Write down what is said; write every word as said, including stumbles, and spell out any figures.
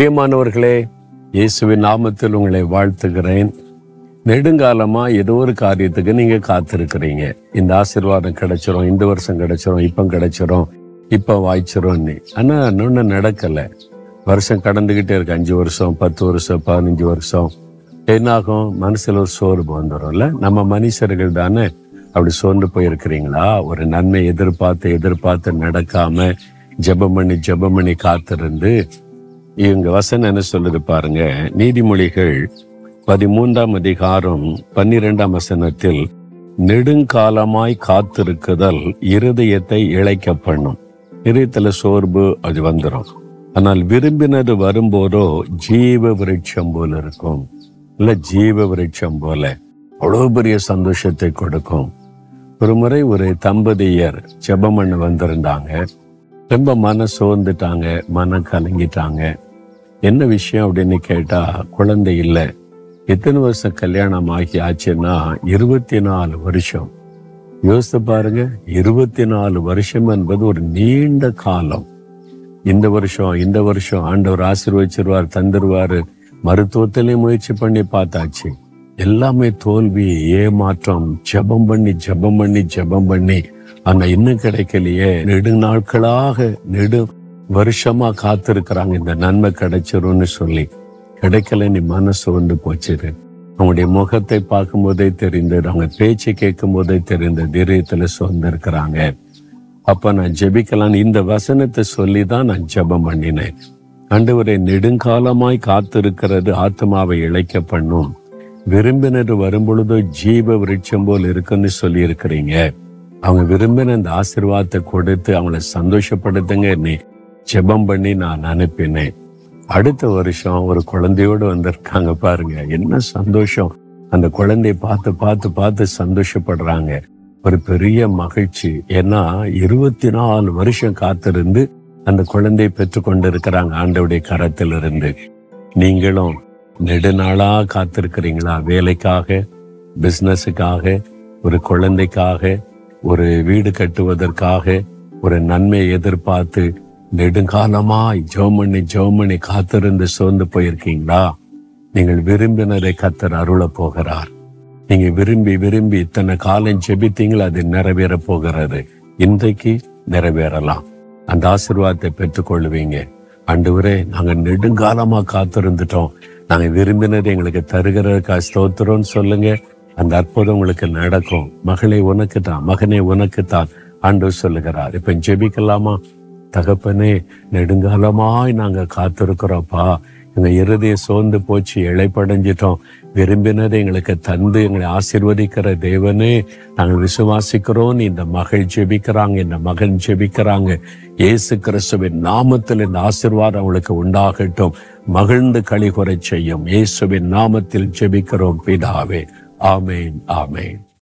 பிரியமானவர்களே, இயேசுவின் நாமத்தில் உங்களை வாழ்த்துகிறேன். நெடுங்காலமாக ஏதோ ஒரு காரியத்துக்கு நீங்கள் காத்திருக்கிறீங்க. இந்த ஆசீர்வாதம் கிடைச்சிரும், இந்த வருஷம் கிடைச்சிரும், இப்போ கிடைச்சிரும், இப்போ வாய்ச்சிரும்னு. ஆனால் இன்னொன்று நடக்கலை. வருஷம் கடந்துக்கிட்டே இருக்கு. அஞ்சு வருஷம், பத்து வருஷம், பதினஞ்சு வருஷம். என்னாகும்? மனசில் ஒரு சோர்வு வந்துடும்ல. நம்ம மனுஷர்கள் தானே. அப்படி சோர்ந்து போயிருக்கிறீங்களா? ஒரு நன்மை எதிர்பார்த்து எதிர்பார்த்து நடக்காம ஜெபம் பண்ணி ஜெபம் பண்ணி காத்திருந்து இவங்க வசனம் என்ன சொல்லுது பாருங்க. நீதிமொழிகள் பதிமூன்றாம் அதிகாரம் பன்னிரெண்டாம் வசனத்தில், நெடுங்காலமாய் காத்திருக்குதல் இருதயத்தை இழைக்க பண்ணும். இதயத்துல சோர்வு அது வந்துடும். ஆனால் விரும்பினது வரும்போதோ ஜீவ விருட்சம் போல இருக்கும். இல்லை, ஜீவ விருட்சம் போல அவ்வளோ பெரிய சந்தோஷத்தை கொடுக்கும். ஒரு முறை ஒரு தம்பதியர் ஜெபம் பண்ண வந்திருந்தாங்க. ரொம்ப மன சோர்ந்துட்டாங்க, மனம் கலங்கிட்டாங்க. என்ன விஷயம் அப்படின்னு கேட்டா, குழந்தை இல்லை. எத்தனை வருஷம் கல்யாணம் ஆகி ஆச்சுன்னா இருபத்தி நாலு வருஷம். யோசித்து பாருங்க, இருபத்தி நாலு வருஷம் என்பது ஒரு நீண்ட காலம். இந்த வருஷம் இந்த வருஷம் ஆண்டவர் ஆசீர்வதிச்சிருவார், தந்துருவாரு. மருத்துவத்திலையும் முயற்சி பண்ணி பார்த்தாச்சு, எல்லாமே தோல்வி, ஏமாற்றம். ஜெபம் பண்ணி ஜெபம் பண்ணி ஜெபம் பண்ணி ஆனா இன்னும் கிடைக்கலையே. நெடு நாட்களாக நெடு வருஷமா காத்திருக்கிறாங்க இந்த நன்மை கிடைச்சிரும்னு சொல்லி. கிடைக்கல, நீ மனசு வந்து போச்சிரு. அவங்களுடைய முகத்தை பார்க்கும் போதே தெரிந்தது, அவங்க பேச்சு கேட்கும் போதே தெரிந்த தைரியத்துல சோர்ந்து இருக்கிறாங்க. அப்ப நான் ஜெபிக்கலான்னு இந்த வசனத்தை சொல்லிதான் நான் ஜெபம் பண்ணினேன். ஆண்டவரே, நெடுங்காலமாய் காத்திருக்கிறது ஆத்மாவை இழைக்க பண்ணும், விரும்பினது வரும்பொழுதோ ஜீவ விருட்சம் போல் இருக்குன்னு சொல்லி இருக்கிறீங்க. அவங்க விரும்பின அந்த ஆசீர்வாதத்தை கொடுத்து அவங்களை சந்தோஷப்படுத்துங்க நீ ஜெபம் பண்ணி நான் அனுப்பினேன். அடுத்த வருஷம் ஒரு குழந்தையோடு வந்திருக்காங்க பாருங்க. என்ன சந்தோஷம்! அந்த குழந்தைய பார்த்து பார்த்து பார்த்து சந்தோஷப்படுறாங்க. ஒரு பெரிய மகிழ்ச்சி. ஏன்னா இருபத்தி நாலு வருஷம் காத்திருந்து அந்த குழந்தையை பெற்று கொண்டு இருக்கிறாங்க ஆண்டவருடைய கரத்திலிருந்து. நீங்களும் நெடுநாளா காத்திருக்கிறீங்களா? வேலைக்காக, பிஸ்னஸுக்காக, ஒரு குழந்தைக்காக, ஒரு வீடு கட்டுவதற்காக, ஒரு நன்மையை எதிர்பார்த்து நெடுங்காலமாய் ஜெபமணி ஜெபமணி காத்திருந்து சோர்ந்து போயிருக்கீங்களா? நீங்கள் விரும்பினரை கர்த்தர் அருள போகிறார். நீங்க விரும்பி விரும்பி இத்தனை காலம் ஜெபித்தீங்களா, அது நிறைவேற போகிறது. இன்றைக்கு நிறைவேறலாம். அந்த ஆசீர்வாதத்தை பெற்றுக்கொள்வீங்க. ஆண்டவரே, நாங்க நெடுங்காலமா காத்திருந்துட்டோம், நாங்க விரும்பினது எங்களுக்கு தருகிறதுக்கு ஸ்தோத்திரம்னு சொல்லுங்க. அந்த அற்புதம் உங்களுக்கு நடக்கும். மகளே உனக்கு தான், மகனே உனக்கு தான் ஆண்டவர் சொல்லுகிறார். இப்ப ஜெபிக்கலாமா? தகப்பனே, நெடுங்காலமாய் நாங்க காத்திருக்கிறோம்ப்பா. எங்க இருதய சோர்ந்து போச்சு, இழைப்படைஞ்சிட்டோம். விரும்பினதை எங்களுக்கு தந்து எங்களை ஆசீர்வதிக்கிற தேவனே, நாங்கள் விசுவாசிக்கிறோம். இந்த மகள் ஜெபிக்கிறாங்க, இந்த மகன் ஜெபிக்கிறாங்க. இயேசு கிறிஸ்துவின் நாமத்தில் இந்த ஆசீர்வாதம் அவங்களுக்கு உண்டாகட்டும். மகிழ்ந்து களிகொறை செய்யும் இயேசுவின் நாமத்தில் ஜெபிக்கிறோம் பிதாவே. ஆமேன், ஆமேன்.